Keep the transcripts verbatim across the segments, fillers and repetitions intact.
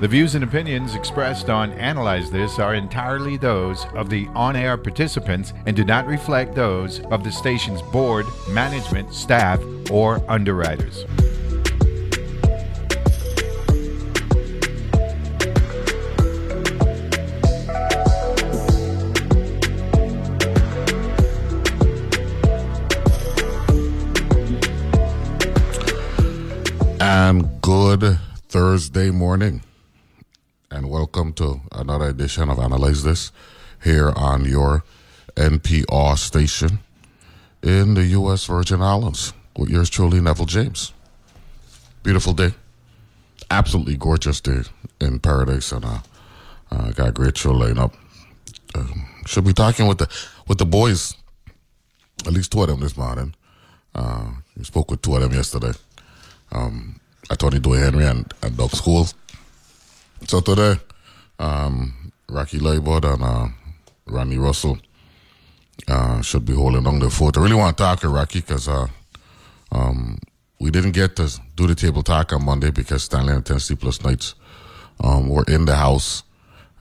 The views and opinions expressed on Analyze This are entirely those of the on-air participants and do not reflect those of the station's board, management, staff, or underwriters. And good Thursday morning, and welcome to another edition of Analyze This here on your N P R station in the U S Virgin Islands with yours truly, Neville James. Beautiful day. Absolutely gorgeous day in paradise, and I uh, uh, got a great show lineup. Um, should be talking with the with the boys, at least two of them this morning. Uh, we spoke with two of them yesterday. Um, at Tony Do, Henry, and, and Doug Schools. So today, um, Rocky Leibord and uh, Randy Russell uh, should be holding on the fort. I really want to talk to Rocky because uh, um, we didn't get to do the table talk on Monday because Stanley and Tennessee Plus Knights um, were in the house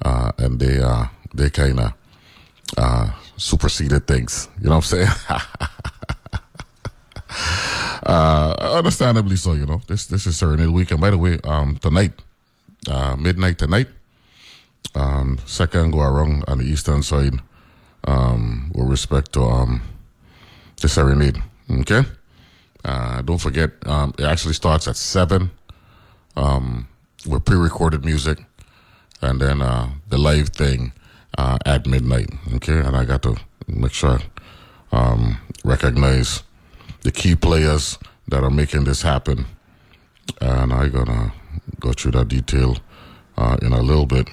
uh, and they uh, they kind of uh, superseded things. You know what I'm saying? Uh, understandably so, you know. This this is Serenade Week. And by the way, um, tonight, uh, midnight tonight, um, second go around on the eastern side um, with respect to um, the Serenade. Okay? Uh, don't forget, um, it actually starts at seven um, with pre-recorded music and then uh, the live thing uh, at midnight. Okay? And I got to make sure I um, recognize the key players that are making this happen. And I'm going to go through that detail uh, in a little bit.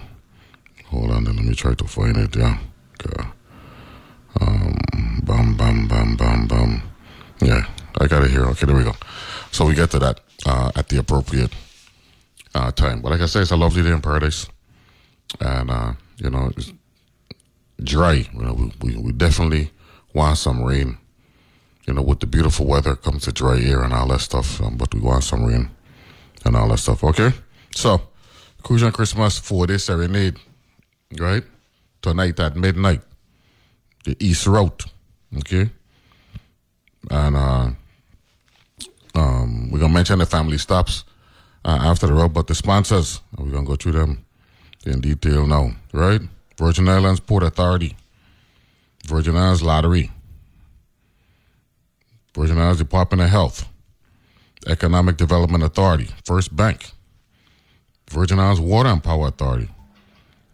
Hold on, then let me try to find it, yeah. Okay. Um, bam, bam, bam, bam, bam. Yeah, I got it here. Okay, there we go. So we get to that uh, at the appropriate uh, time. But like I said, it's a lovely day in paradise. And, uh, you know, it's dry. You know, we, we, we definitely want some rain. You know, with the beautiful weather comes the dry air and all that stuff, um, but we want some rain and all that stuff, okay? So, Cruising Christmas for this Serenade, right? Tonight at midnight, the East Route, okay? And uh, um, we're going to mention the family stops uh, after the route, but the sponsors, we're going to go through them in detail now, right? Virgin Islands Port Authority, Virgin Islands Lottery, Virgin Islands Department of Health, Economic Development Authority, First Bank, Virgin Islands Water and Power Authority,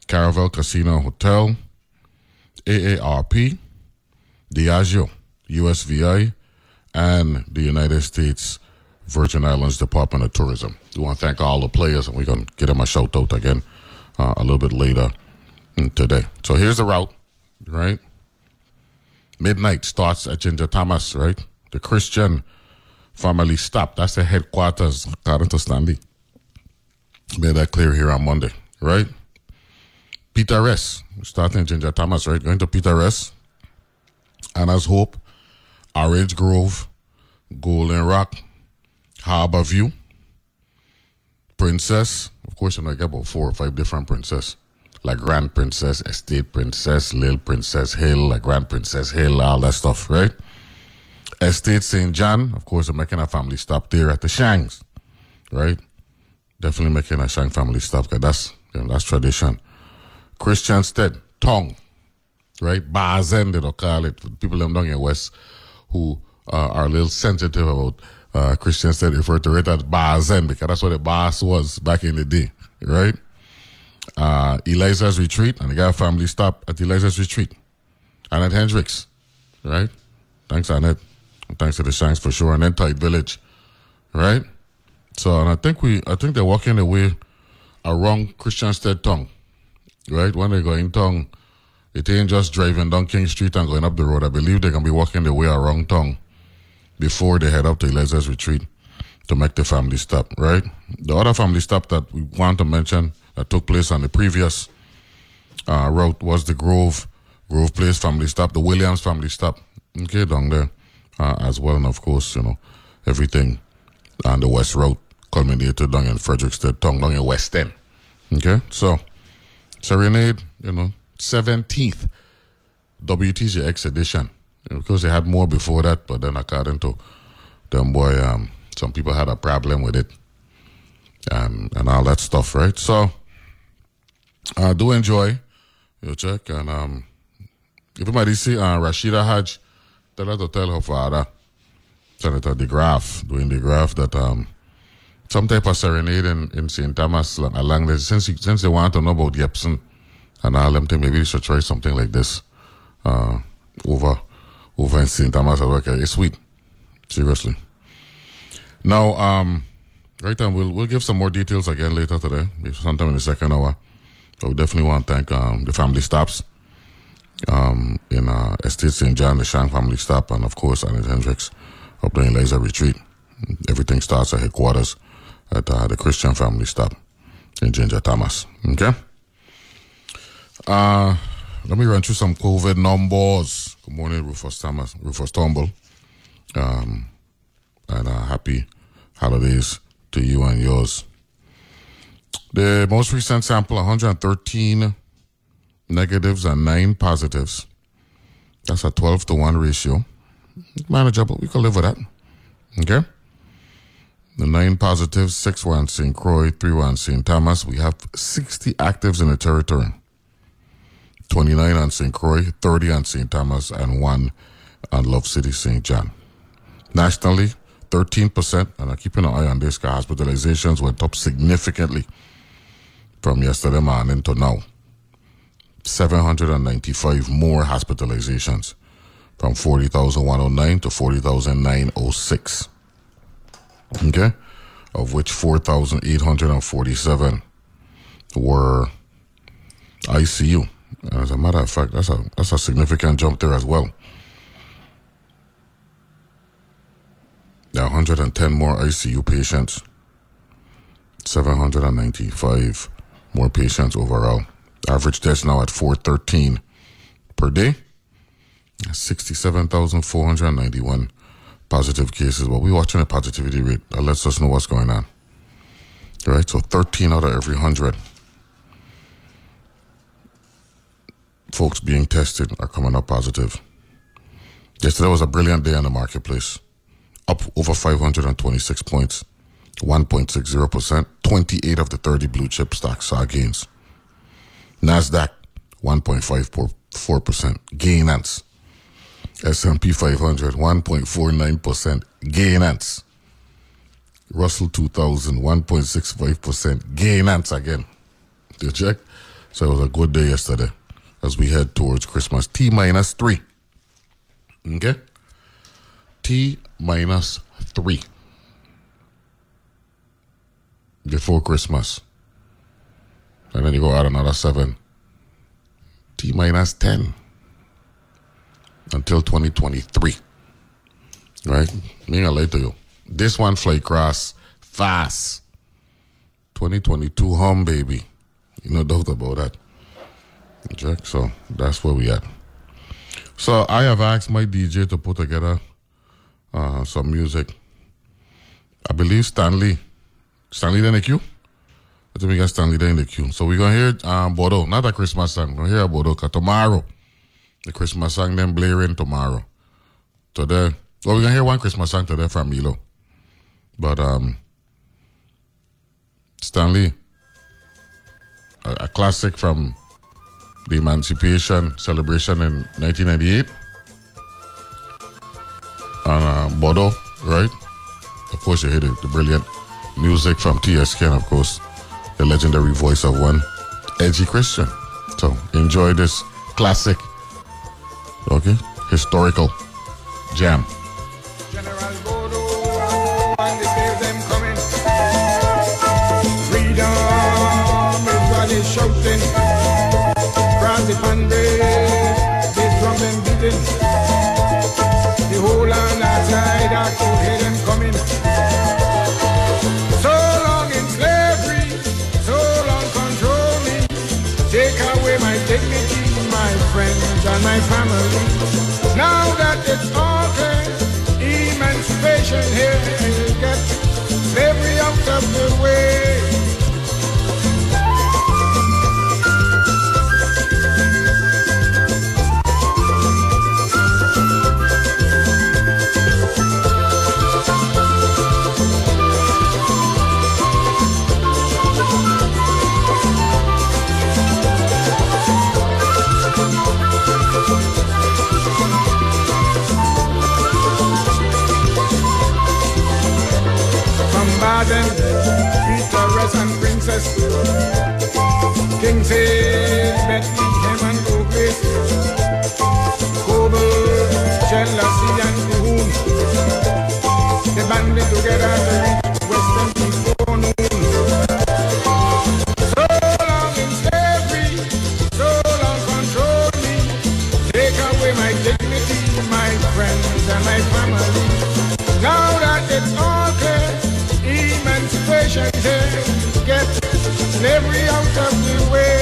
Caravel Casino Hotel, A A R P, Diageo, U S V I, and the United States Virgin Islands Department of Tourism. We want to thank all the players, and we're going to get them a shout-out again uh, a little bit later today. So here's the route, right? Midnight starts at Ginger Thomas, right? The Christian family stop. That's the headquarters, according to Stanley. Made that clear here on Monday, right? Peter S. Starting at Ginger Thomas, right? Going to Peter S. Anna's Hope, Orange Grove, Golden Rock, Harbor View, Princess. Of course, you know, I got about four or five different princesses. Like Grand Princess, Estate Princess, Little Princess Hill, like Grand Princess Hill, all that stuff, right? Estate Saint John, of course, I'm making a family stop there at the Shangs, right? Definitely making a Shang family stop, because that's, you know, that's tradition. Christiansted, Tong, right? Bazen, they don't call it. People them down in the West who uh, are a little sensitive about uh, Christiansted refer to it as Bazen, because that's what the Baas was back in the day, right? Uh, Eliza's Retreat, and they got a family stop at Eliza's Retreat. Annette Hendricks, right? Thanks, Annette. And thanks to the Shanks for sure. And then Tide Village, right? So, and I think we, I think they're walking their way around Christiansted Town, right? When they go in town, it ain't just driving down King Street and going up the road. I believe they're going to be walking their way around town before they head up to Eliza's Retreat to make the family stop, right? The other family stop that we want to mention that took place on the previous uh, route was the Grove, Grove Place family stop, the Williams family stop, okay, down there uh, as well. And of course, you know, everything on the West Route culminated down in Frederickstead, down in West End, Okay, so Serenade, you know, seventeenth W T J X edition. You know, because they had more before that, but then according to them boy, um, some people had a problem with it and and all that stuff, right? So I uh, do enjoy. You check and um, everybody see uh, Rashida Hajj. Tell her to tell her father, Senator De Graaff, doing De Graaff, that um, some type of serenade in, in Saint Thomas along this. Since you, since they want to know about Yepsen and all them things, maybe they should try something like this uh, over over in Saint Thomas. Okay, it's sweet, seriously. Now, um, right now we'll we'll give some more details again later today, sometime in the second hour. I would definitely want to thank um, the family stops um, in uh, Estate Saint John, the Shang family stop, and of course, Annette Hendricks up there in Laser Retreat. Everything starts at headquarters at uh, the Christian family stop in Ginger Thomas. Okay? Uh, let me run through some COVID numbers. Good morning, Rufus Thomas, Rufus Tumble. Um, and uh, happy holidays to you and yours. The most recent sample, one hundred thirteen negatives and nine positives. That's a twelve to one ratio. Manageable. We can live with that. Okay? The nine positives, six were in Saint Croix, three were in Saint Thomas. We have sixty actives in the territory. twenty-nine on Saint Croix, thirty on Saint Thomas, and one on Love City, Saint John. Nationally, thirteen percent, and I'm keeping an eye on this because hospitalizations went up significantly from yesterday morning to now. seven hundred ninety-five more hospitalizations from forty thousand one hundred nine to forty thousand nine hundred six. Okay? Of which four thousand eight hundred forty-seven were I C U. And as a matter of fact, that's a, that's a significant jump there as well. There are one hundred ten more I C U patients, seven hundred ninety-five more patients overall. Average deaths now at four hundred thirteen per day, sixty-seven thousand four hundred ninety-one positive cases. But we're watching the positivity rate. That lets us know what's going on. All right, so thirteen out of every one hundred folks being tested are coming up positive. Yesterday was a brilliant day on the marketplace. Up over five hundred twenty-six points, one point six zero percent, twenty-eight of the thirty blue chip stocks saw gains. NASDAQ, one point five four percent gainance. S and P five hundred, one point four nine percent gainance. Russell two thousand, one point six five percent gainance again. Did you check? So it was a good day yesterday as we head towards Christmas. T minus three. Okay? T minus three before Christmas. And then you go add another seven. T minus ten until twenty twenty-three. Right? Me gonna lie to you. This one fly cross fast. twenty twenty-two home, baby. No doubt about that. Okay? So that's where we at. So I have asked my D J to put together Uh, some music. I believe Stanley. Stanley Denikyu? I think we got Stanley Denikyu. So we're going to hear um, Bodo. Not a Christmas song. We're going to hear Bodo. Because tomorrow, the Christmas song then blaring tomorrow. Today. Well, we're going to hear one Christmas song today from Milo. But um, Stanley, a, a classic from the Emancipation Celebration in nineteen ninety-eight. And uh, Bodo, right? Of course, you hear the, the brilliant music from T S K and, of course, the legendary voice of one, Edgy Christian. So, enjoy this classic, okay, historical jam. General Bodo and the slaves them coming. Freedom, everybody's shouting. Cross the boundary, the drum them beating. The whole land outside, I could hear them coming. So long in slavery, so long control me. Take away my dignity, my friends and my family. Now that it's all clear, emancipation here, and you get slavery out of the way. faith, Bethlehem and Oakley, Coburn, Jealousy and Boone. They banded together to reach Western before noon. So long in slavery, so long control me, take away my dignity, my friends and my family. Now that it's all clear, emancipation here, get slavery out of the way.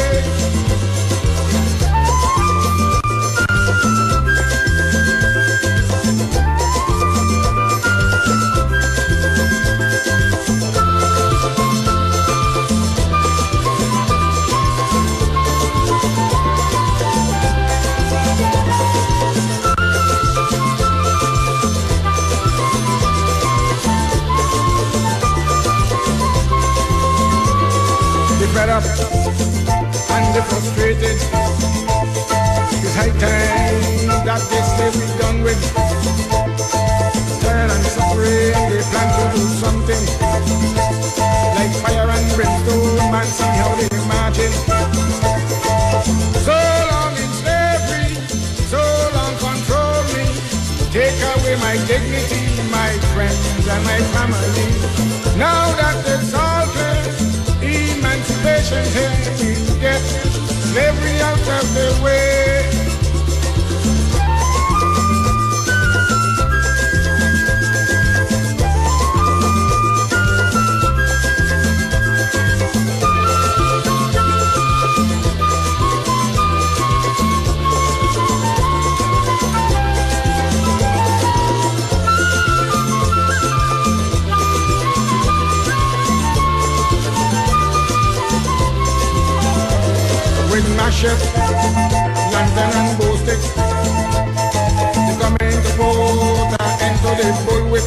And the frustrated, it's high time that they say we're done with. Turn and suffering, they plan to do something like fire and brimstone, man, see how they marching. So long in slavery, so long control me, take away my dignity, my friends and my family. Now that it's all good, emancipation here, get slavery out of the way. London and Bo Sticks, they come into port and enter the bullwhip.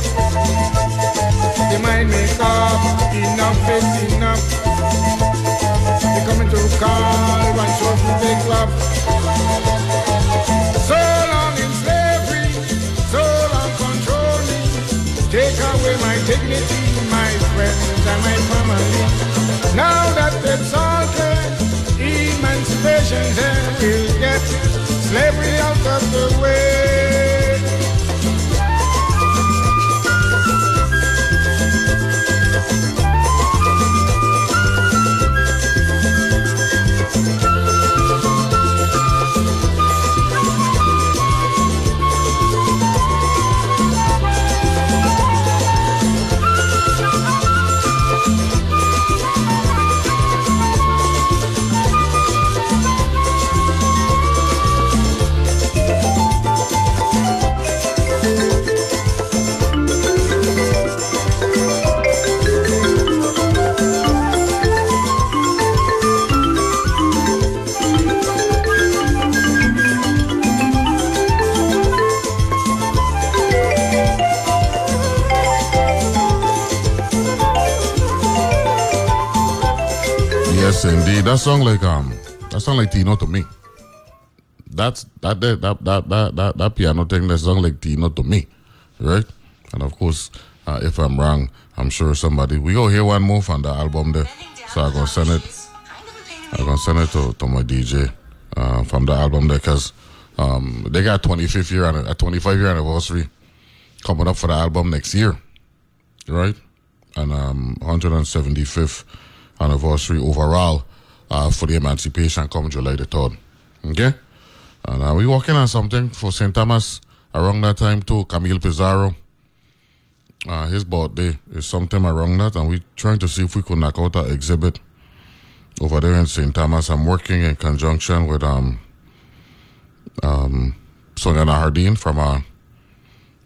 They might make up, enough is enough. They come into call and show to the club. So long in slavery, so long control me, take away my dignity, my friends and my family. Now that it's all clear, emancipation and we'll get slavery out of the way. Indeed, that sound like um, that sound like Tino to me. That's that that that that that, that piano thing. That sound like Tino to me, right? And of course, uh, if I'm wrong, I'm sure somebody. We go hear one more from the album there, so I'm gonna send it. I'm gonna send it to, to my D J uh, from the album there, cause um, they got twenty-fifth year and a twenty-five year anniversary coming up for the album next year, right? And um, one hundred seventy-fifth. Anniversary overall uh, for the emancipation come July the third. Okay? And uh, we working on something for Saint Thomas around that time too. Camille Pissarro, uh, his birthday is sometime around that, and we trying to see if we could knock out an exhibit over there in Saint Thomas. I'm working in conjunction with um, um, Sonia Nahardeen from uh,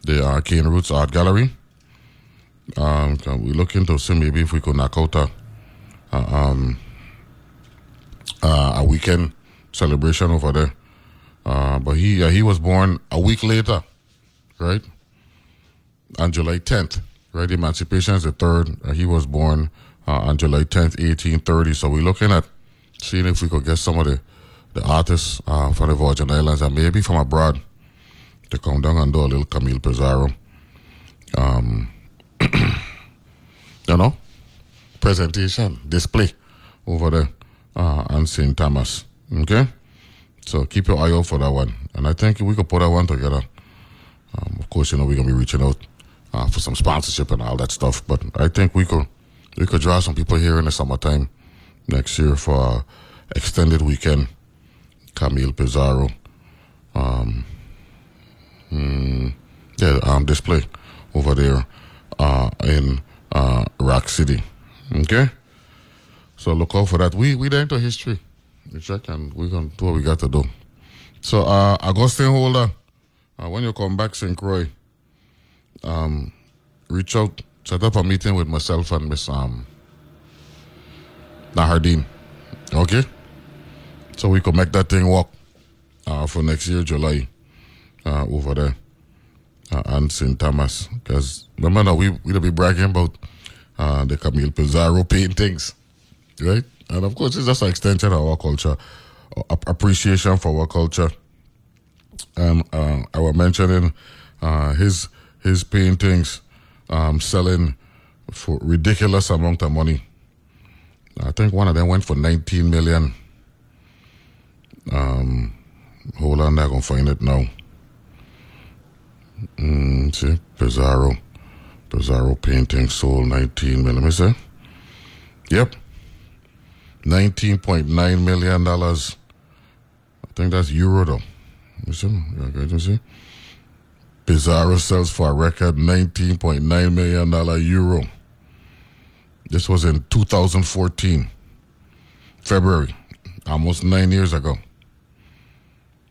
the Arcane Roots Art Gallery. Um, we're looking to see maybe if we could knock out a Uh, um, uh, a weekend celebration over there, uh, but he uh, he was born a week later, right? On July tenth, right? Emancipation is the third. Uh, he was born uh, on July tenth, eighteen thirty. So we're looking at seeing if we could get some of the the artists uh, from the Virgin Islands and maybe from abroad to come down and do a little Camille Pissarro, um, you know. Presentation display over there uh, and Saint Thomas. Okay? So keep your eye out for that one. And I think we could put that one together. Um, of course, you know, we're going to be reaching out uh, for some sponsorship and all that stuff. But I think we could we could draw some people here in the summertime next year for uh, extended weekend. Camille Pissarro. Um, mm, yeah, um, display over there uh, in uh, Rock City. Okay? So look out for that. We we there into history. We check and we're going to do what we got to do. So, uh, Augustine Holder, uh, when you come back, Saint Croix, um, reach out, set up a meeting with myself and Miss um, Nahardeen. Okay? So we could make that thing work uh, for next year, July, uh, over there. Uh, and Saint Thomas. Because remember now, we, we'll be bragging about uh, the Camille Pissarro paintings. Right? And of course, it's just an extension of our culture, appreciation for our culture. And um, I was mentioning uh, his his paintings um, selling for ridiculous amount of money. I think one of them went for nineteen million. Um, hold on, I can find it now. Mm, see, Pissarro, Pissarro painting sold nineteen million. Let me see. Yep. nineteen point nine million dollars. I think that's euro, though. You see? You see? Pissarro sells for a record nineteen point nine million dollars euro. This was in two thousand fourteen, February, almost nine years ago.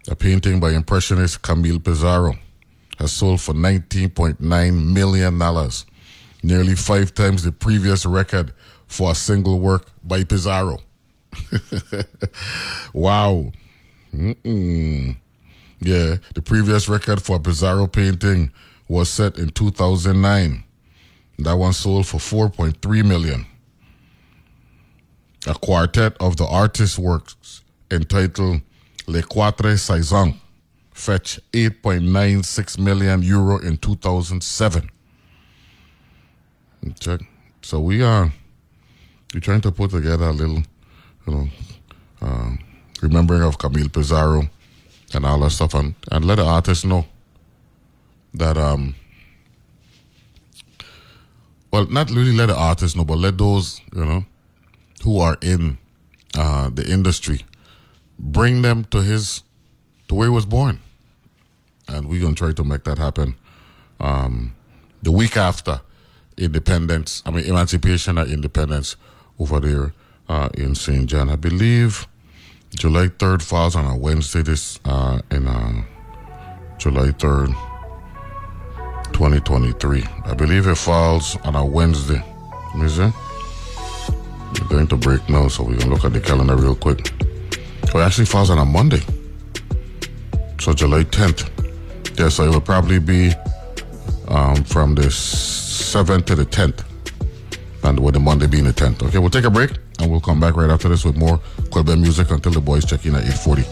A painting by impressionist Camille Pissarro has sold for nineteen point nine million dollars, nearly five times the previous record for a single work by Pissarro. Wow. Mm-mm. Yeah, the previous record for a Pissarro painting was set in two thousand nine. That one sold for four point three million dollars. A quartet of the artist's works entitled Les Quatre Saisons fetched eight point nine six million euro in two thousand seven. Check. So we are... You're trying to put together a little, you know, uh, remembering of Camille Pissarro and all that stuff, and, and let the artists know that, um, well, not really let the artists know, but let those, you know, who are in uh, the industry, bring them to his, to where he was born. And we're going to try to make that happen um, the week after Independence, I mean, Emancipation and Independence, over there uh, in Saint John. I believe July third falls on a Wednesday. This uh, in uh, July third, twenty twenty-three. I believe it falls on a Wednesday. Is it? We're going to break now, so we're gonna look at the calendar real quick. Well, it actually falls on a Monday, so July tenth. Yeah, so it will probably be um, from the seventh to the tenth. And with the Monday being the tenth. Okay, we'll take a break and we'll come back right after this with more Quilbert music until the boys check in at eight forty.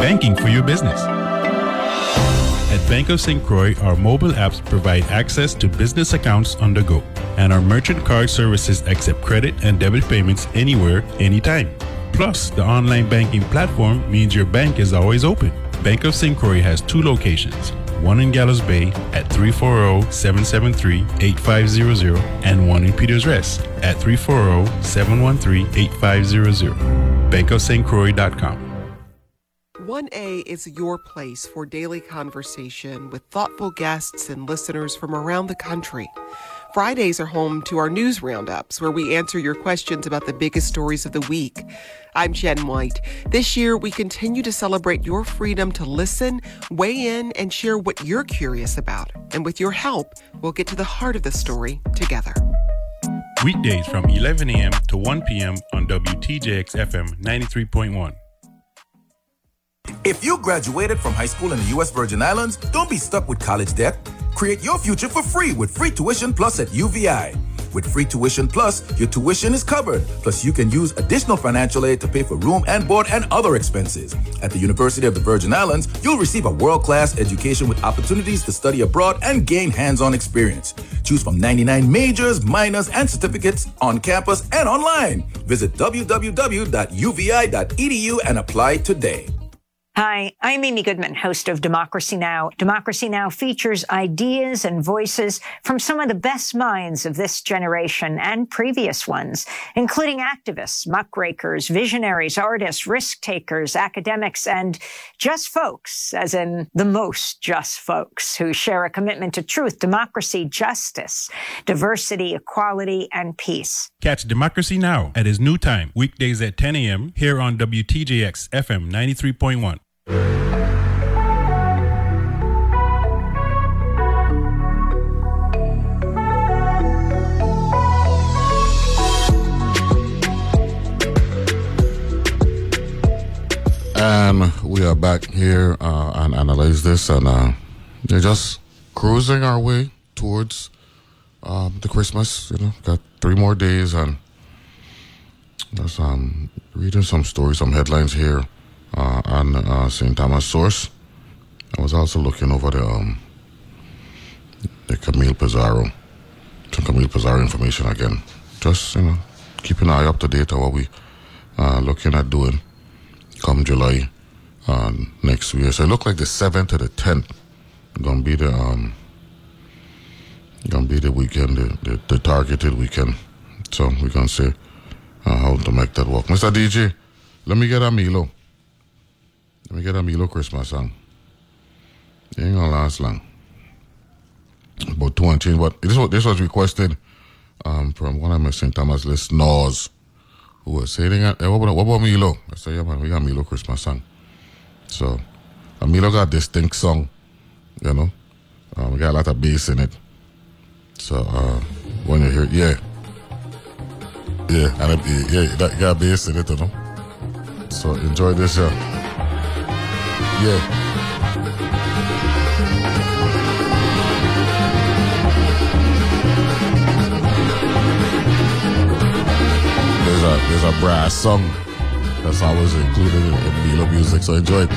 Banking for your business. At Bank of Saint Croix, our mobile apps provide access to business accounts on the go, and our merchant card services accept credit and debit payments anywhere, anytime. Plus, the online banking platform means your bank is always open. Bank of Saint Croix has two locations, one in Gallows Bay at three four zero, seven seven three, eight five zero zero and one in Peters Rest at three four zero, seven one three, eight five zero zero. bank of saint croix dot com. one A is your place for daily conversation with thoughtful guests and listeners from around the country. Fridays are home to our news roundups, where we answer your questions about the biggest stories of the week. I'm Jen White. This year, we continue to celebrate your freedom to listen, weigh in, and share what you're curious about. And with your help, we'll get to the heart of the story together. Weekdays from eleven a.m. to one p.m. on W T J X F M ninety-three point one. If you graduated from high school in the U S Virgin Islands, don't be stuck with college debt. Create your future for free with free tuition plus at U V I. with free tuition. Plus, your tuition is covered. Plus, you can use additional financial aid to pay for room and board and other expenses. At the University of the Virgin Islands, you'll receive a world-class education with opportunities to study abroad and gain hands-on experience. Choose from ninety-nine majors, minors, and certificates on campus and online. Visit w w w dot u v i dot e d u and apply today. Hi, I'm Amy Goodman, host of Democracy Now! Democracy Now! Features ideas and voices from some of the best minds of this generation and previous ones, including activists, muckrakers, visionaries, artists, risk takers, academics, and just folks, as in the most just folks, who share a commitment to truth, democracy, justice, diversity, equality, and peace. Catch Democracy Now! At its new time, weekdays at ten a.m. here on W T J X F M ninety-three point one. And we are back here uh, and analyze this, and uh, they're just cruising our way towards um, the Christmas. You know, got three more days, and there's um reading some stories, some headlines here. Uh, and uh, Saint Thomas source. I was also looking over the um, the Camille Pissarro, some Camille Pissarro information again. Just you know, keep an eye up to date on what we uh, looking at doing come July uh, next year. So it looked like the seventh to the tenth gonna be the um gonna be the weekend, the, the, the targeted weekend. So we're gonna see uh, how to make that work. Mister D J, let me get a Milo. Let me get a Milo Christmas song. It ain't gonna last long. About two and change. But this was, this was requested um, from one of my Saint Thomas listeners who was saying, hey, what, about, what about Milo? I said, yeah, man, we got a Milo Christmas song. So, Milo got a distinct song, you know. Um, we got a lot of bass in it. So, uh, when you hear it, yeah. Yeah, and it, yeah, that got bass in it, you know. So, enjoy this, yeah. Yeah. There's a there's a brass song that's always included in, in Milo music, so enjoy it.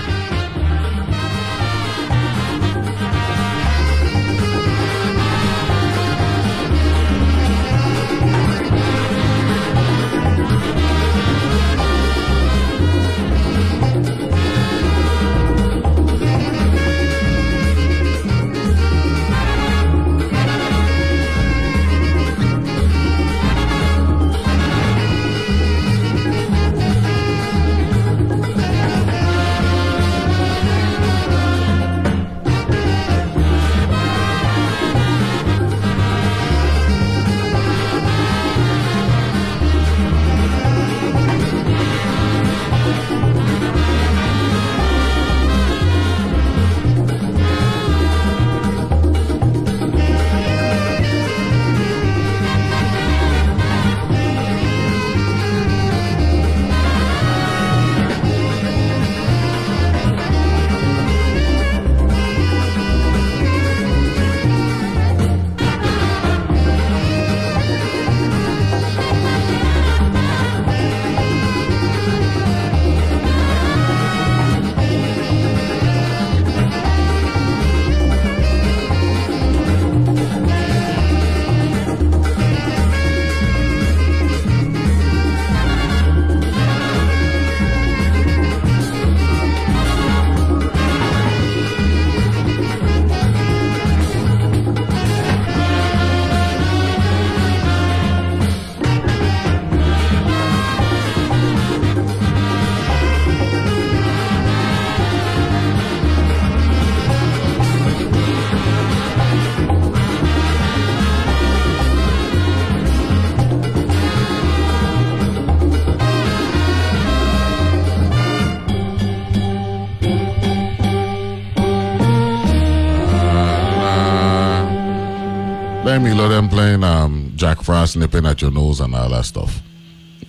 Milo them playing um, Jack Frost nipping at your nose and all that stuff.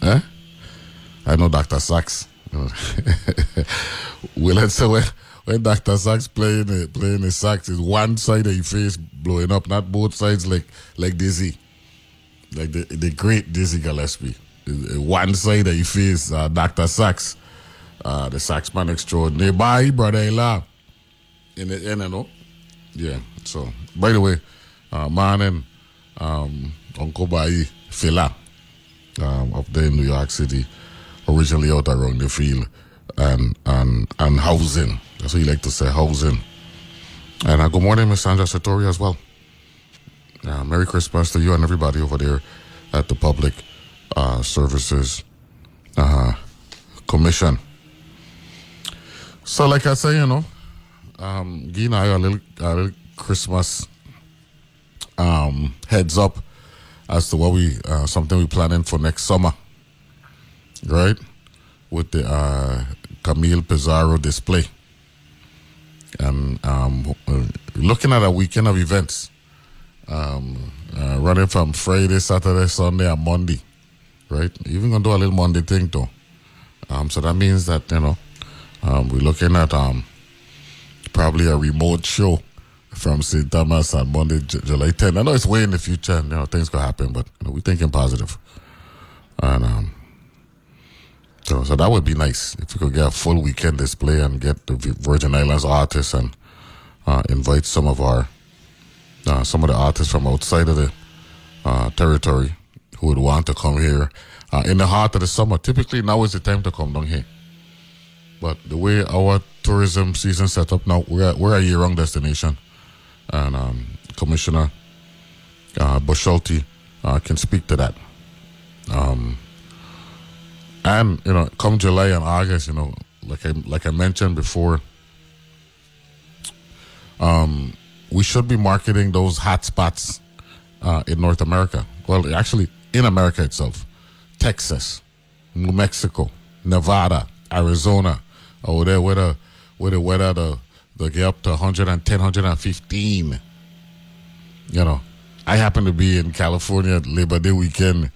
Eh? I know Doctor Sax. Well, let's say when, when Doctor Sax playing the, playing the sax, is one side of your face blowing up, not both sides like like dizzy. like the the great Dizzy Gillespie. One side that he faced uh, Doctor Sax, uh, the saxman extraordinary, by brother in law. In the end, you know? Yeah. So, by the way, uh, my name um, Uncle Bayi Fela, um, up there in New York City, originally out around the field and and, and housing. That's what you like to say, housing. And uh, good morning, Miss Sandra Satori, as well. Uh, Merry Christmas to you and everybody over there at the Public uh, Services uh, Commission. So, like I say, you know, um, Guy and I are a little, a little Christmas um, heads up as to what we uh, something we're planning for next summer, right? With the uh, Camille Pissarro display, and um, looking at a weekend of events. Um, uh, running from Friday, Saturday, Sunday, and Monday, right? Even gonna do a little Monday thing though. Um, so that means that you know, um, we're looking at um, probably a remote show from Saint Thomas on Monday, J- July tenth. I know it's way in the future, and you know things gonna happen, but you know, we're thinking positive. And um, so so that would be nice if we could get a full weekend display and get the Virgin Islands artists and uh, invite some of our. Uh, some of the artists from outside of the uh, territory who would want to come here uh, in the heart of the summer. Typically, now is the time to come down here. But the way our tourism season set up now, we're, we're a year-round destination. And um, Commissioner uh, Bushalty uh, can speak to that. Um, and, you know, come July and August, you know, like I, like I mentioned before, um... we should be marketing those hot spots uh, in North America. Well, actually, in America itself. Texas, New Mexico, Nevada, Arizona. Over there where the, where the weather, the, they get up to one ten, one fifteen. You know, I happen to be in California Labor Day weekend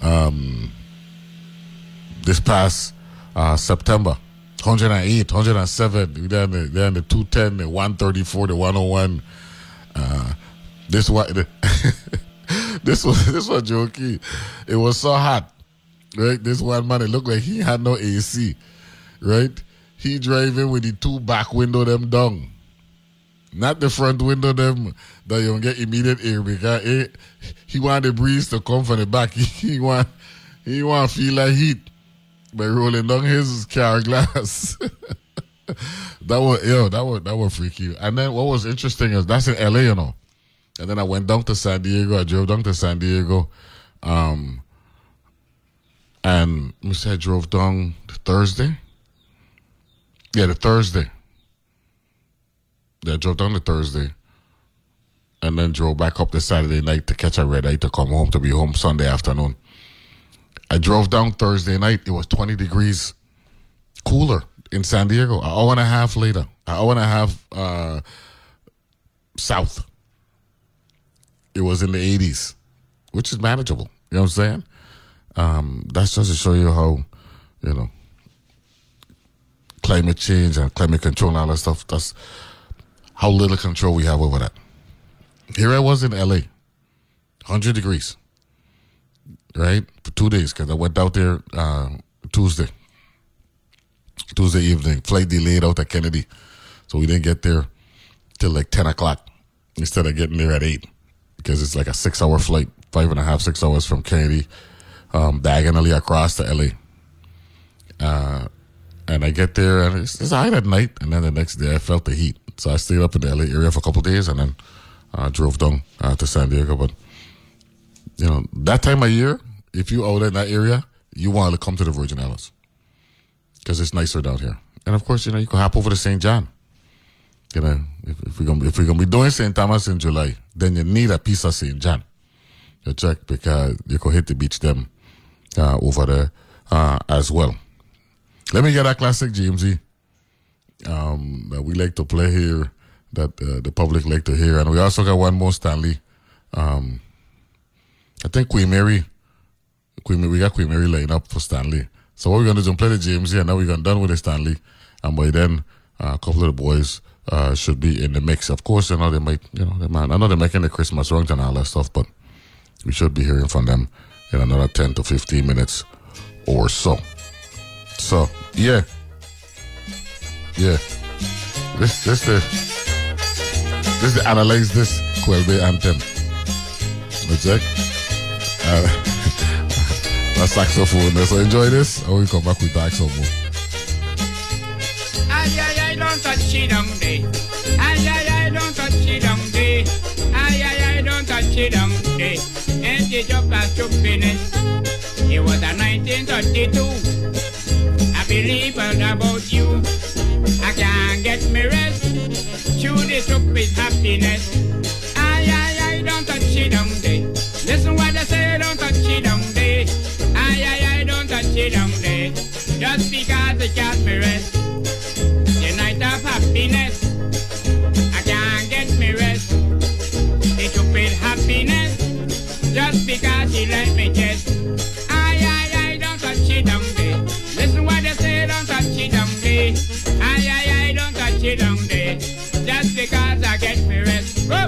um, this past uh, September. one oh eight, one oh seven, they're in the, they're in the two ten, the one thirty-four, the one oh one. Uh, this was, this was, this was jokey. It was so hot, right? This one man, it looked like he had no A C, right? He driving with the two back window them down. Not the front window them that you don't get immediate air because it, he want the breeze to come from the back. He want, he want feel like heat. By rolling down his car glass. that was yo, that was that was freaky. And then what was interesting is that's in L A, you know. And then I went down to San Diego, I drove down to San Diego. Um and let me say I drove down the Thursday. Yeah, the Thursday. Yeah, I drove down the Thursday. And then drove back up the Saturday night to catch a red eye to come home to be home Sunday afternoon. I drove down Thursday night. It was twenty degrees cooler in San Diego. An hour and a half later, an hour and a half uh, south. It was in the eighties, which is manageable. You know what I'm saying? Um, that's just to show you how, you know, climate change and climate control and all that stuff, that's how little control we have over that. Here I was in L A, one hundred degrees. Right? For two days, because I went out there uh, Tuesday. Tuesday evening. Flight delayed out at Kennedy. So we didn't get there till like ten o'clock instead of getting there at eight because it's like a six-hour flight, five and a half, six hours from Kennedy, um, diagonally across to L A. Uh, and I get there, and it's, it's hot at night, and then the next day I felt the heat. So I stayed up in the L A area for a couple of days, and then uh, drove down uh, to San Diego, but you know, that time of year, if you out in that area, you want to come to the Virgin Islands because it's nicer down here. And of course, you know, you can hop over to Saint John. You know, if, if we're gonna if we're gonna be doing Saint Thomas in July, then you need a piece of Saint John. You check because you can hit the beach them uh, over there uh, as well. Let me get a classic Jamesy um, that we like to play here, that uh, the public like to hear, and we also got one more Stanley. Um, I think Queen Mary, Queen Mary, we got Queen Mary lining up for Stanley. So what we're going to do is play the James here, and now we're going to done with the Stanley. And by then, uh, a couple of the boys uh, should be in the mix. Of course, you know, they might, you know, they might, I know they're making the Christmas songs and all that stuff, but We should be hearing from them in another ten to fifteen minutes or so. So, yeah. Yeah. This this the this the analyze this Kwelbe anthem. Let's check. Uh, the saxophone. So enjoy this and we come back with that some more. Ay ay ay don't touch she down day. Ay ay ay don't touch she down day. Ay ay ay don't touch she down day. And she just passed to finish. It was a nineteen thirty-two. I believe about you. I can't get me rest. Truly took with happiness. Ay ay ay don't touch she down day. Listen what I say, don't touch she down day. Ay ay ay don't touch she down day. Just because I can't me rest. The night of happiness, I can't get me rest. It took with happiness, just because she let me kiss. Ay ay ay don't touch she down day. Listen what I say, don't touch she down day. Ay ay ay don't touch she down day. Just because I get me rest. Whoa!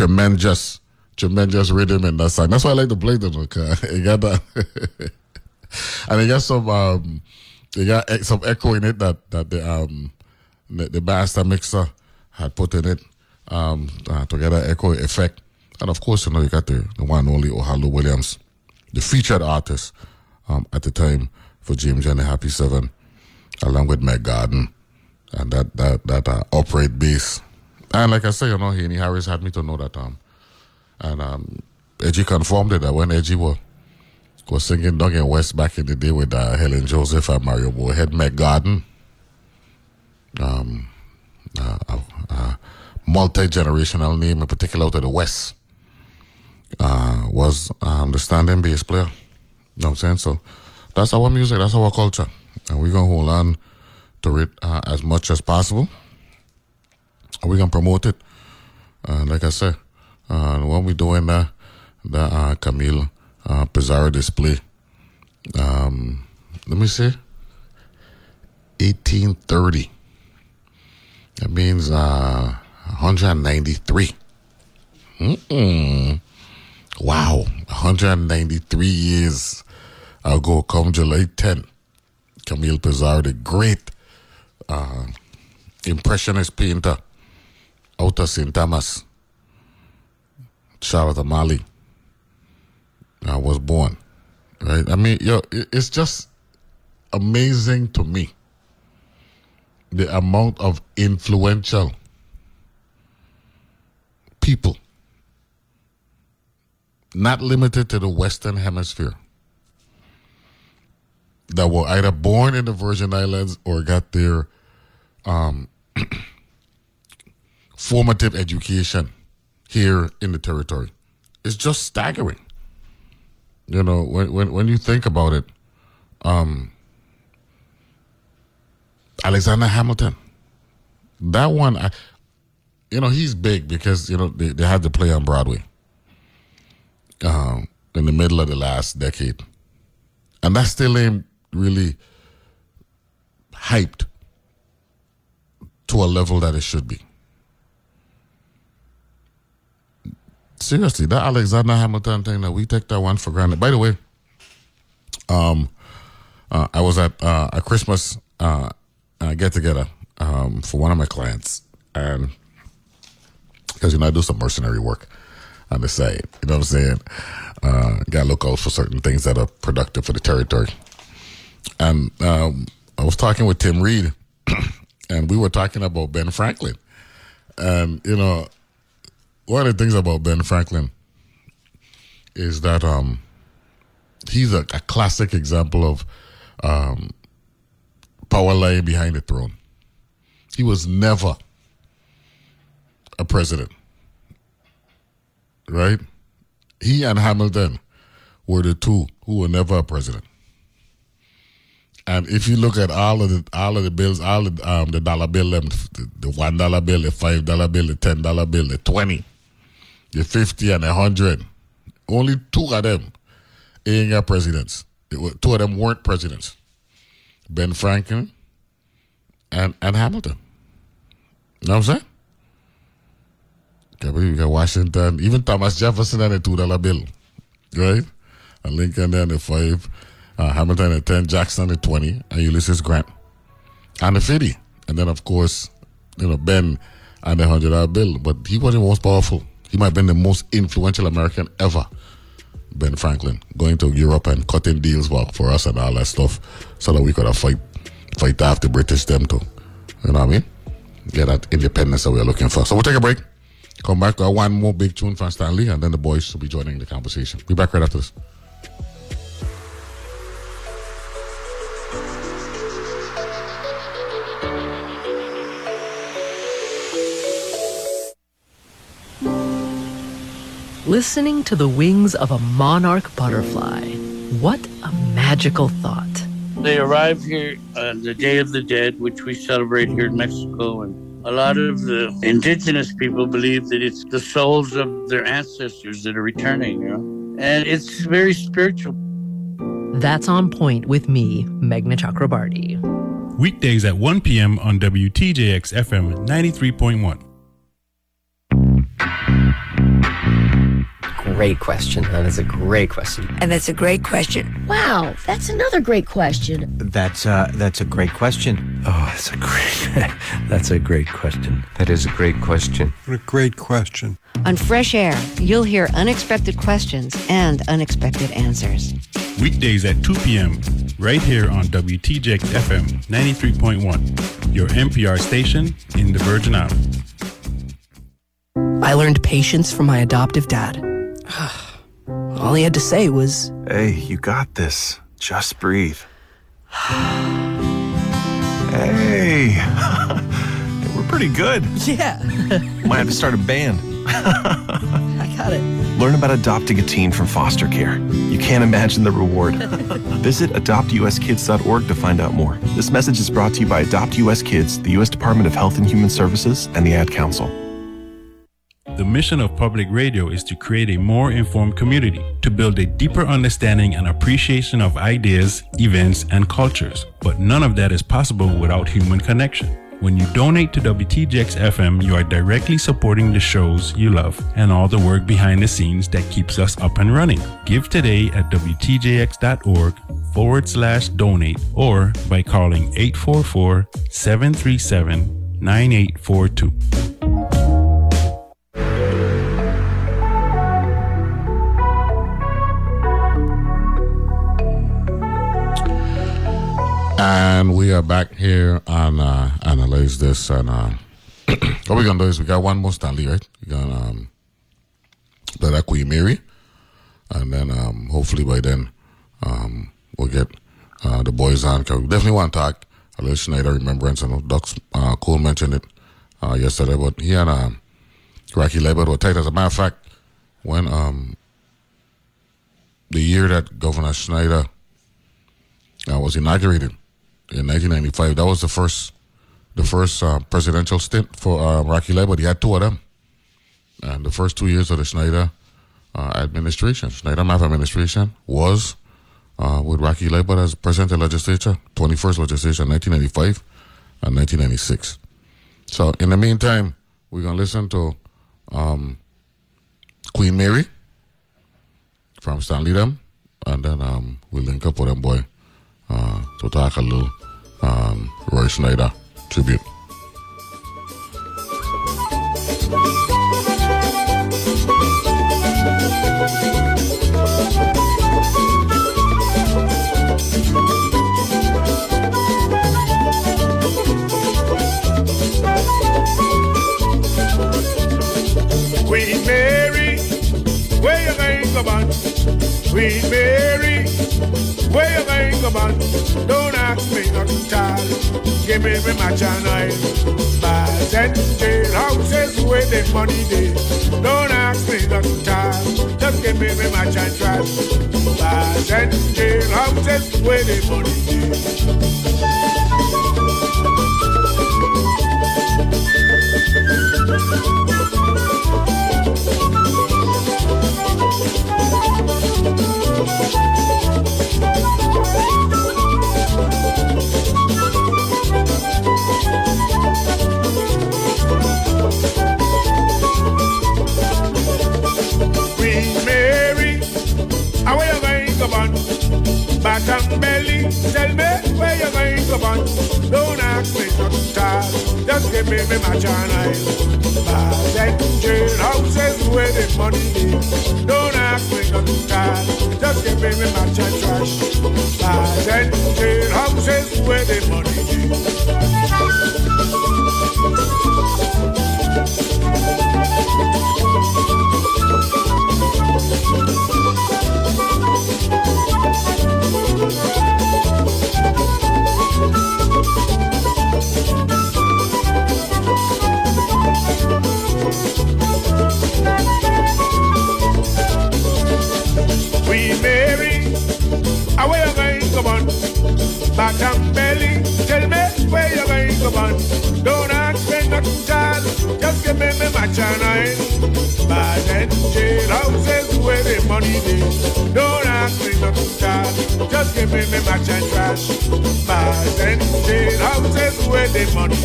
Tremendous, tremendous rhythm in that song. That's why I like to play them. Because it got that, and it got some, um, it got some echo in it that that the um, the, the master mixer had put in it, um, uh, to get an echo effect. And of course, you know, you got the, the one only Ohalu Williams, the featured artist, um, at the time for James and the Happy Seven, along with Meg Garden, and that that that uh, upright bass. And like I say, you know, Haney Harris had me to know that, um, and um, Edgy confirmed it, that when Edgy was was singing Doug and West back in the day with uh, Helen Joseph and Mario Moorhead, Meg Garden. Um, uh, uh, uh, multi-generational name, in particular out of the West. Uh, was um, the standing bass player. You know what I'm saying? So that's our music, that's our culture. And we're going to hold on to it uh, as much as possible. We're going to promote it. Uh, like I said, uh, when we're doing that, the uh, Camille uh, Pissarro display, um, let me see, eighteen thirty. That means uh, one hundred ninety-three. Mm-mm. Wow, one hundred ninety-three years ago, come July tenth, Camille Pissarro, the great uh, impressionist painter out of Saint Thomas, Charlotte Mali, I was born, right? I mean, yo, it's just amazing to me the amount of influential people, not limited to the Western Hemisphere, that were either born in the Virgin Islands or got their um, formative education here in the territory. It's just staggering. You know, when when, when you think about it, um, Alexander Hamilton, that one, I, you know, he's big because, you know, they, they had to play on Broadway um, in the middle of the last decade. And that still ain't really hyped to a level that it should be. Seriously, that Alexander Hamilton thing, that we take that one for granted. By the way, um, uh, I was at uh, a Christmas uh, uh, get-together um, for one of my clients, and because, you know, I do some mercenary work on the side, you know what I'm saying? Uh, gotta look out for certain things that are productive for the territory. And um, I was talking with Tim Reed, and we were talking about Ben Franklin. And, you know, one of the things about Ben Franklin is that um, he's a, a classic example of um, power lying behind the throne. He was never a president, right? He and Hamilton were the two who were never a president. And if you look at all of the all of the bills, all of the, um, the dollar bill, the, the one dollar bill, the five dollar bill, the ten dollar bill, the twenty. The fifty and the hundred. Only two of them ain't got presidents. Were, two of them weren't presidents. Ben Franklin and, and Hamilton. You know what I'm saying? Can't believe you got Washington. Even Thomas Jefferson and the two dollar bill. Right? And Lincoln and the five. Uh, Hamilton and ten. Jackson and twenty. And Ulysses Grant. And the fifty. And then, of course, you know, Ben and the one hundred dollar bill. But he was the most powerful. He might have been the most influential American ever, Ben Franklin, going to Europe and cutting deals for us and all that stuff so that we could have fight, fight off the British them too. You know what I mean? Get that independence that we are looking for. So we'll take a break. Come back. Got one more big tune from Stanley, and then the boys will be joining the conversation. Be back right after this. Listening to the wings of a monarch butterfly. What a magical thought. They arrived here on the Day of the Dead, which we celebrate here in Mexico. And a lot of the indigenous people believe that it's the souls of their ancestors that are returning, you know? And it's very spiritual. That's On Point with me, Meghna Chakrabarty. Weekdays at one p.m. on W T J X F M ninety-three point one. Great question. That is a great question. And that's a great question. Wow, that's another great question. That's uh, that's a great question. Oh, that's a great. That's a great question. That is a great question. What a great question. On Fresh Air, you'll hear unexpected questions and unexpected answers. Weekdays at two p.m. right here on W T J X F M ninety-three point one, your N P R station in the Virgin Islands. I learned patience from my adoptive dad. All he had to say was, Hey, you got this. Just breathe. Hey, we're pretty good. Yeah. Might have to start a band. I got it. Learn about adopting a teen from foster care. You can't imagine the reward. Visit adopt u s kids dot org to find out more. This message is brought to you by Adopt U S Kids, the U S Department of Health and Human Services, and the Ad Council. The mission of public radio is to create a more informed community, to build a deeper understanding and appreciation of ideas, events, and cultures. But none of that is possible without human connection. When you donate to W T J X F M, you are directly supporting the shows you love and all the work behind the scenes that keeps us up and running. Give today at W T J X dot org forward slash donate or by calling eight four four, seven three seven, nine eight four two. And we are back here on uh, Analyze This. And uh, what we're going to do is we got one more Stanley, right? We're going to um, play that Queen Mary. And then um, hopefully by then um, we'll get uh, the boys on. We definitely want to talk a little Schneider remembrance. I know Doc uh, Cole mentioned it uh, yesterday, but he and uh, Rocky Leibord were tight. As a matter of fact, when um, the year that Governor Schneider uh, was inaugurated, in nineteen ninety-five, that was the first, the first uh, presidential stint for uh, Rocky Leibord. He had two of them, and the first two years of the Schneider uh, administration, Schneider Math administration, was uh, with Rocky Leibord as president of the legislature, twenty-first legislature, nineteen ninety-five and nineteen ninety-six. So, in the meantime, we're gonna listen to um, Queen Mary from Stanley Dem, and then um, we'll link up with them boy uh, to talk a little. Um, Roy Schneider tribute. Queen Mary, where you going, come on? Queen Mary, where you going, come on? Don't ask me nothing, child. Give me my channel. Bars and jailhouses where the money they. Don't ask me nothing, child. Just give me my channel. Bars and jailhouses where the money they. Queen Mary, how are you going to bond? Batam belly, tell me where you going to bond. Don't ask me to start, just give me my channel. Batam jailhouses where the money is. Don't ask me to start, just give me my channel. Batam jailhouses where the money is. We marry, away you going, come on. Back and belly, tell me where you going, come on. Don't ask me nothing, child, just give me my channel. Bars and jailhouses where the money is. Don't ask me nothing, child, just give me my channel. Bars and jailhouses where the money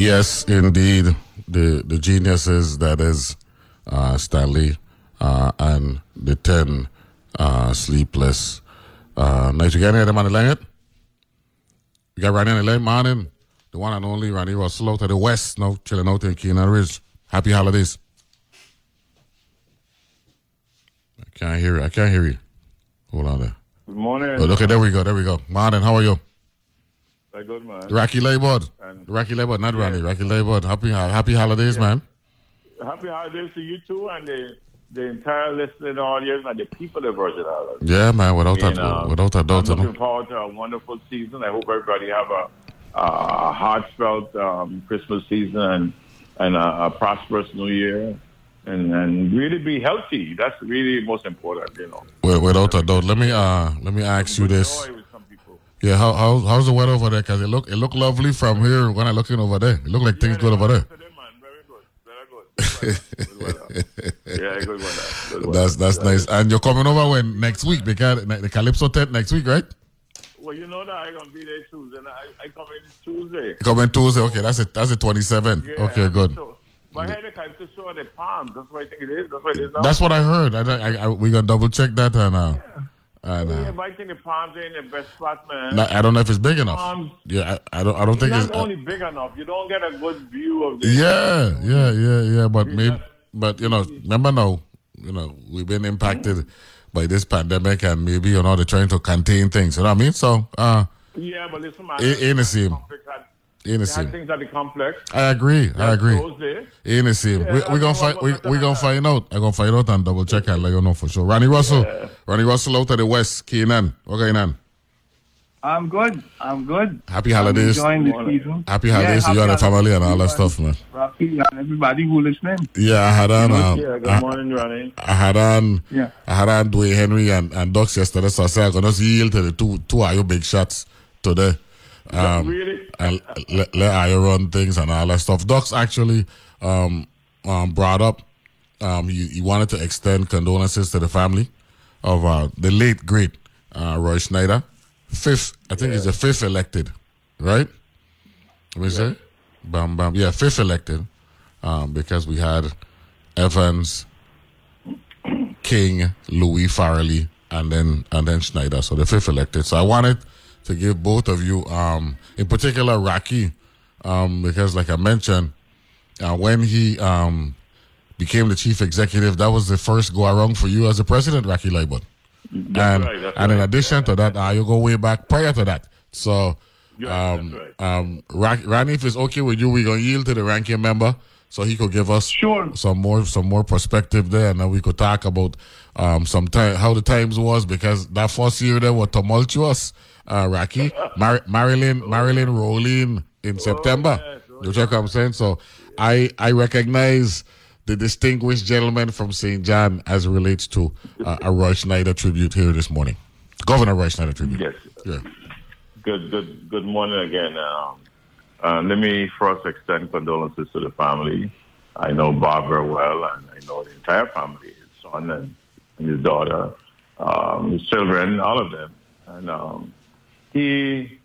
Yes, indeed, the the geniuses that is uh, Stanley uh, and the ten uh, sleepless uh, nights. You get any of them on the line yet? We got Randy in the late morning, the one and only Randy Russell out to the west now, chilling out in Keenan Ridge. Happy holidays. I can't hear you. I can't hear you. Hold on there. Good morning. Oh, okay, there we go. There we go. Martin, how are you? Very good, man. Rocky Leibord. Rocky Leibord, not yeah. Randy. Rocky Leibord. Happy, happy holidays, yeah. man. Happy holidays to you too, and the the entire listening audience and the people of Virgin Islands. Yeah, man. Without that, uh, without that doubt. I'm looking forward to a wonderful season. I hope everybody have a, a heartfelt um, Christmas season and and a, a prosperous New Year. And, and really be healthy. That's really most important, you know. Wait, without a doubt. Let me uh, let me ask you this. Yeah, how, how how's the weather over there? Cause it look it look lovely from here when I look in over there. It look like yeah, things good over there. Today, very good, very good. Good yeah, good weather. Good weather. That's that's yeah. nice. And you're coming over when next week? They got the Calypso tent next week, right? Well, you know that I'm gonna be there Tuesday. I I come in Tuesday. You come in Tuesday. Okay, that's it. That's the twenty-seventh. Yeah, okay, good. So, But I heard the show the palms. That's what I think it is. That's what it is. Now. That's what I heard. I, I, I, we gonna double check that and uh, yeah. and, uh yeah, but I think the palms ain't the best spot, man. Not, I don't know if it's big enough. Palms, yeah, I, I don't. I don't it's think not it's only uh, big enough. You don't get a good view of the. Yeah, place. yeah, yeah, yeah. But maybe, but you know, remember now, you know, we've been impacted mm-hmm. by this pandemic, and maybe you know they're trying to contain things. You know what I mean? So uh, yeah, but listen, man, it, ain't the same. Innocent. Things are the complex. I agree. I agree. Innocent. Yeah, we we gonna find we we gonna find out. I gonna find out and double check and let you know for sure. Randy Russell, yeah. Randy Russell out of the west. Keenan, what's going on? I'm good. I'm good. Happy holidays. I'm enjoying the season. Happy holidays yeah, to you and the family and all that stuff, man. Happy and everybody who listening. Yeah, I had on. Um, yeah, good morning, Randy. I had on. Yeah. I had on Dwayne Henry and and Docs yesterday, so I said I'm gonna yield to the two two of your big shots today. Um, really? And let, let I run things and all that stuff. Doc's actually um, um, brought up um, he, he wanted to extend condolences to the family of uh, the late great uh, Roy Schneider, fifth. I think yeah. he's the fifth elected, right? What is it? Bam, bam. Yeah, fifth elected um, because we had Evans, King, Louis Farrelly, and then and then Schneider. So the fifth elected. So I wanted to give both of you, um, in particular Rocky, um, because like I mentioned, uh, when he um, became the chief executive, that was the first go-around for you as the president, Rocky Leibord. That's and, right, that's and right. in addition to that, uh, you go way back prior to that. So, um, right. um, Randy, if it's okay with you, we're going to yield to the ranking member so he could give us sure. some more some more perspective there, and then we could talk about um, some time, how the times was, because that first year there were tumultuous. Uh, Rocky, Mar- Marilyn, Marilyn rolling in September. Oh, yes. Oh, you check what I'm saying? So yes. I, I recognize the distinguished gentleman from Saint John as it relates to uh, a Roy Schneider tribute here this morning. Governor Roy Schneider tribute. Yes. Yeah. Good, good, good morning again. Um, uh, let me first extend condolences to the family. I know Barbara well, and I know the entire family, his son and, and his daughter, um, his children, all of them. And, um, He,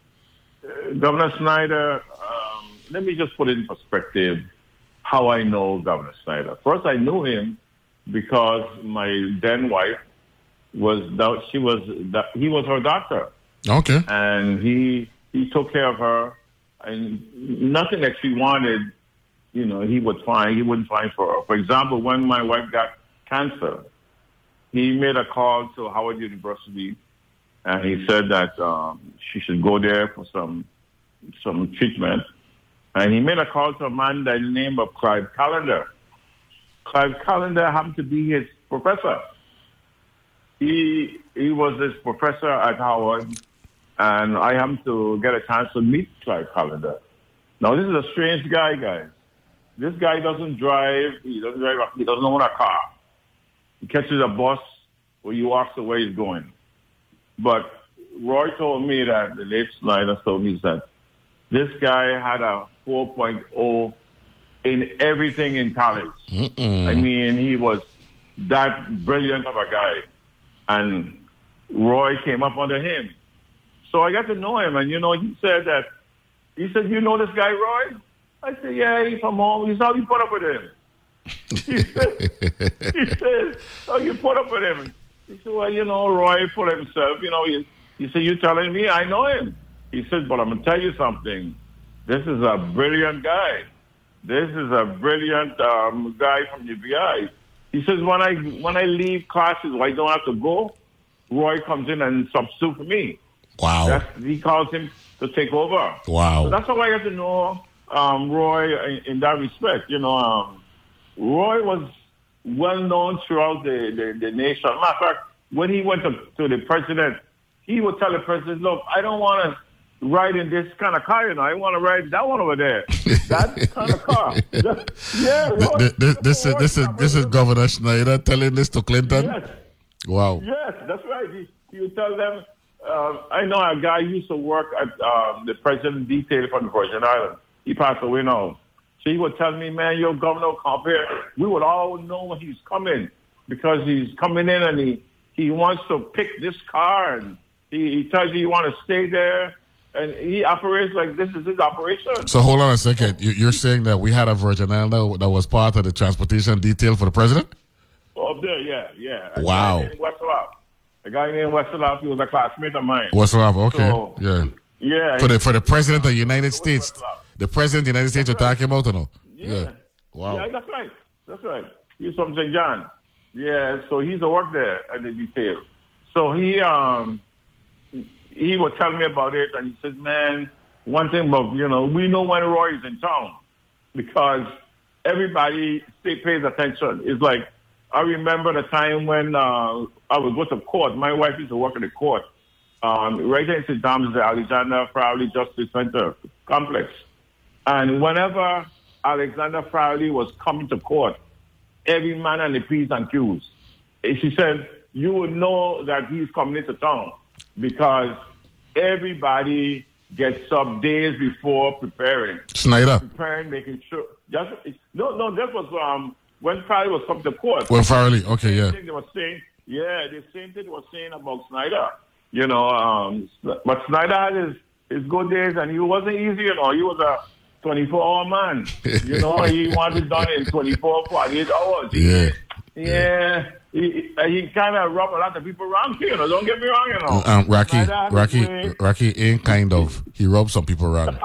uh, Governor Schneider, um, let me just put it in perspective how I know Governor Schneider. First, I knew him because my then wife was that she was that he was her doctor. Okay. And he he took care of her, and nothing that she wanted, you know, he would find he wouldn't find for her. For example, when my wife got cancer, he made a call to Howard University. And he said that um, she should go there for some some treatment. And he made a call to a man by the name of Clive Callender. Clive Callender happened to be his professor. He he was his professor at Howard, and I happened to get a chance to meet Clive Callender. Now, this is a strange guy, guys. This guy doesn't drive. He doesn't drive. He doesn't own a car. He catches a bus where you ask where he's going. But Roy told me that, the late Schneider told me that this guy had a four point oh in everything in college. Mm-mm. I mean, he was that brilliant of a guy. And Roy came up under him. So I got to know him. And, you know, he said that, he said, you know this guy, Roy? I said, yeah, he's from home. He said, how you put up with him? He said, he said, how you put up with him? He said, well, you know, Roy for himself, you know, he, he said, you're telling me I know him. He said, but I'm going to tell you something. This is a brilliant guy. This is a brilliant um, guy from the F B I. He says, when I when I leave classes, I don't have to go. Roy comes in and substitutes for me. Wow. That's, he calls him to take over. Wow. So that's how I got to know um, Roy in, in that respect. You know, um, Roy was well known throughout the, the, the nation. Matter of fact, when he went to, to the president, he would tell the president, look, I don't want to ride in this kind of car, you know. I want to ride that one over there. That kind of car. Yeah, Roy, this, this, this, is, this, is, this is Governor Schneider telling this to Clinton? Yes. Wow. Yes, that's right. He, he would tell them, uh, I know a guy used to work at um, the president detail from Virgin Islands. He passed away now. So he would tell me, man, your governor will come here. We would all know when he's coming because he's coming in and he, he wants to pick this car and he, he tells you you want to stay there. And he operates like this is his operation. So hold on a second. You're saying that we had a Virgin Islander that was part of the transportation detail for the president? Up there, yeah, yeah. A wow. Guy named Westerlop. A guy named Westerlop, he was a classmate of mine. Westerlop, okay. So, yeah. Yeah. For the for the president of the United States. Westerlop. The president of the United States you're talking about or no? Yeah. yeah. Wow. Yeah, that's right. That's right. He's from Saint John. Yeah, so he's a work there at the detail. So he um he would tell me about it and he says, man, one thing about, you know, we know when Roy is in town because everybody still pays attention. It's like I remember the time when uh, I was going to court. My wife used to work in the court. Um, right there in Saint Thomas is the Alexander Farrelly Justice Center complex. And whenever Alexander Farrelly was coming to court, every man and the P's and Q's, she said, you would know that he's coming into town because everybody gets up days before preparing. Schneider. Preparing, making sure. Just, no, no, that was... um. When Farrelly was coming to court. When Farrelly, okay, yeah. They were saying, yeah, the same thing they were saying about Schneider. You know, um, but Schneider had his, his good days, and he wasn't easy, you know. He was a twenty-four-hour man. You know, he wanted it done in twenty-four, forty-eight hours. Yeah. Yeah. yeah. He, he kind of rubbed a lot of people wrong, too, you know. Don't get me wrong, you know. Um, Rocky, Rocky, Rocky ain't kind of. He rubbed some people wrong.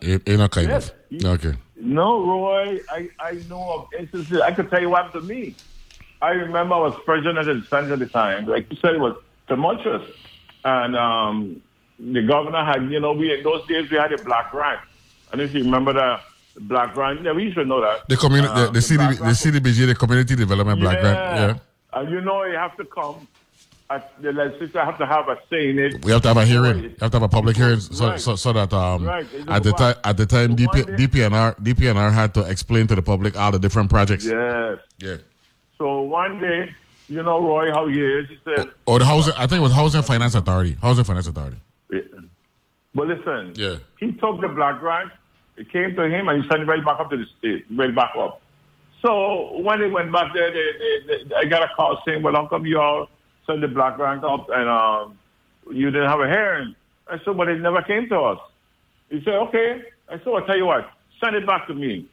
Ain't not kind yes. of. Okay. No, Roy, I, I know of instances. I could tell you what happened to me. I remember I was president of the Senate at the time. Like you said, it was tumultuous. And um, the governor had, you know, we in those days we had a black grant. And if you remember the black grant, yeah, we should know that. The community, um, the, the, the, C D, the C D B G, the Community Development Black yeah. Grant. Yeah, and you know you have to come. At the legislature have to have a say in it. We have to have a hearing. You have to have a public hearing so, right. so, so that um, right. at, the ti- at the time the D P- DPNR, DPNR had to explain to the public all the different projects. Yes. Yeah. So one day, you know, Roy, how he is, he said... Or, or the housing, I think it was Housing Finance Authority. Housing Finance Authority. Yeah. But listen, yeah. he took the black grant, it came to him, and he sent it right back up to the state, right back up. So when they went back there, they, they, they, I got a call saying, well, how come y'all... send the black rank up, and um, you didn't have a hearing. I said, but it never came to us. He said, okay. I said, I'll tell you what, send it back to me.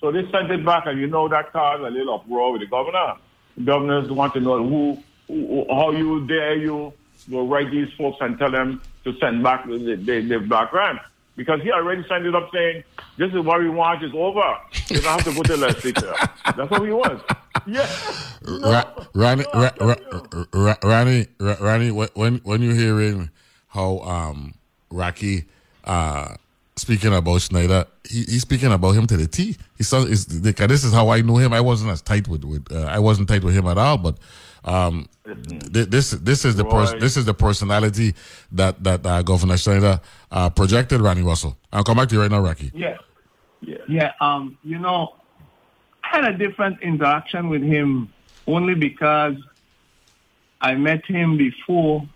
So they sent it back, and you know that caused a little uproar with the governor. The governors want to know who, who how you dare you go write these folks and tell them to send back the, the, the black rank. Because he already signed it up saying, this is what we want, it's over. You don't have to go to the legislature. That's what he wants. Yeah. Ronnie, Ronnie, Ronnie, when when you're hearing how um, Rocky uh, speaking about Schneider, he, he's speaking about him to the T. He says, this is how I knew him. I wasn't as tight with, with uh, I wasn't tight with him at all, but um, th- this this is the pers- this is the personality that that uh, Governor Schneider uh, projected. Randy Russell, I'll come back to you right now, Rocky. Yeah, yeah, yeah. Um, you know, I had a different interaction with him only because I met him before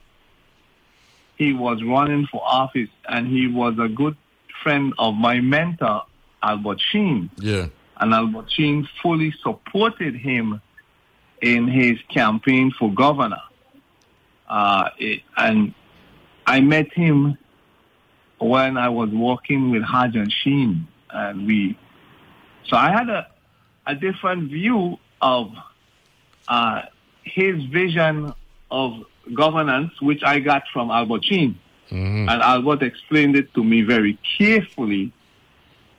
he was running for office, and he was a good friend of my mentor, Albert Sheen. Yeah, and Albert Sheen fully supported him in his campaign for governor. Uh, it, and I met him when I was working with Hajj and Sheen. And we, so I had a, a different view of uh, his vision of governance, which I got from Albert Sheen. Mm-hmm. And Albert explained it to me very carefully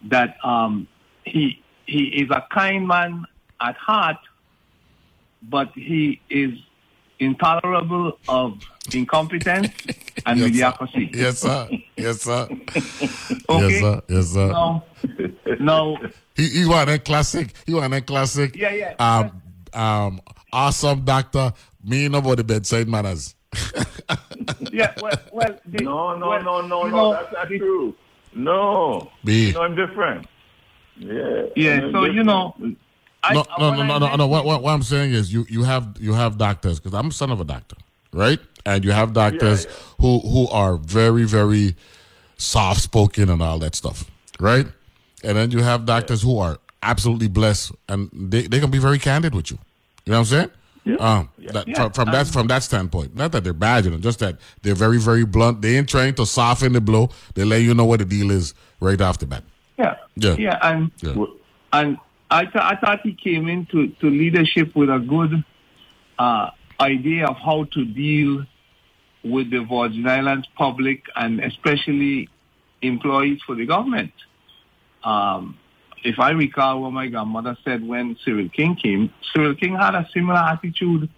that um, he he is a kind man at heart, but he is intolerable of incompetence and yes, mediocrity. Sir. Yes, sir. Yes, sir. Okay. Yes, sir. Yes, sir. No. No. He, he was a classic. He was a classic. Yeah, yeah. Um, um, awesome doctor. Mean about the bedside manners. Yeah, well, well the, no, no, well, no, no, no, no, that's not the, true. No, B. no, I'm different. Yeah, yeah. I'm so different. You know, I, no, no, no, no, no, no, no. What, what, what I'm saying is, you, you have you have doctors because I'm a son of a doctor, right? And you have doctors yeah, yeah. who who are very, very soft spoken and all that stuff, right? And then you have doctors yeah. who are absolutely blessed, and they they can be very candid with you. You know what I'm saying? Yeah. Um, that, yeah. From, from that from that standpoint, not that they're bad, you know, just that they're very, very blunt. They ain't trying to soften the blow. They let you know what the deal is right off the bat. Yeah, yeah, yeah. And yeah. and I th- I thought he came into to leadership with a good uh, idea of how to deal with the Virgin Islands public and especially employees for the government. Um, If I recall what my grandmother said when Cyril King came, Cyril King had a similar attitude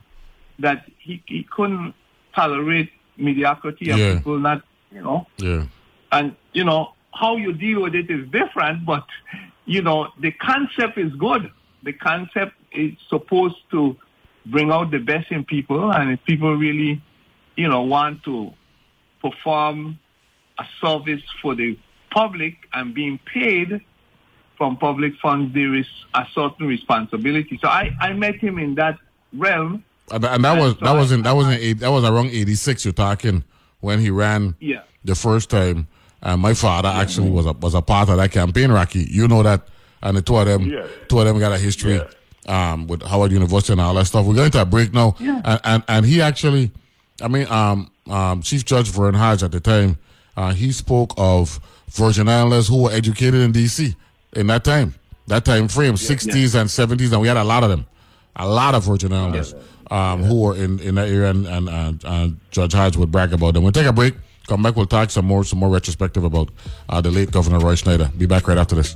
that he, he couldn't tolerate mediocrity and yeah. people not, you know. Yeah. And, you know, how you deal with it is different, but, you know, the concept is good. The concept is supposed to bring out the best in people, and if people really, you know, want to perform a service for the public and being paid from public funds, there is a certain responsibility. So I, I met him in that realm. And, and that and was so that I, wasn't that wasn't eight, that was around eighty-six. You're talking when he ran yeah. the first time. And my father yeah. actually was a was a part of that campaign, Rocky. You know that. And the two of them, yeah. two of them got a history yeah. um, with Howard University and all that stuff. We're going to a break now. Yeah. And, and and he actually, I mean, um, um, Chief Judge Vern Hodge at the time, uh, he spoke of Virgin Islanders who were educated in D C in that time, that time frame, yeah, sixties yeah. and seventies, and we had a lot of them, a lot of Virgin Islanders yeah, um, yeah. who were in, in that area, and, and, and, and Judge Hodge would brag about them. We'll take a break, come back, we'll talk some more, some more retrospective about uh, the late Governor Roy Schneider. Be back right after this.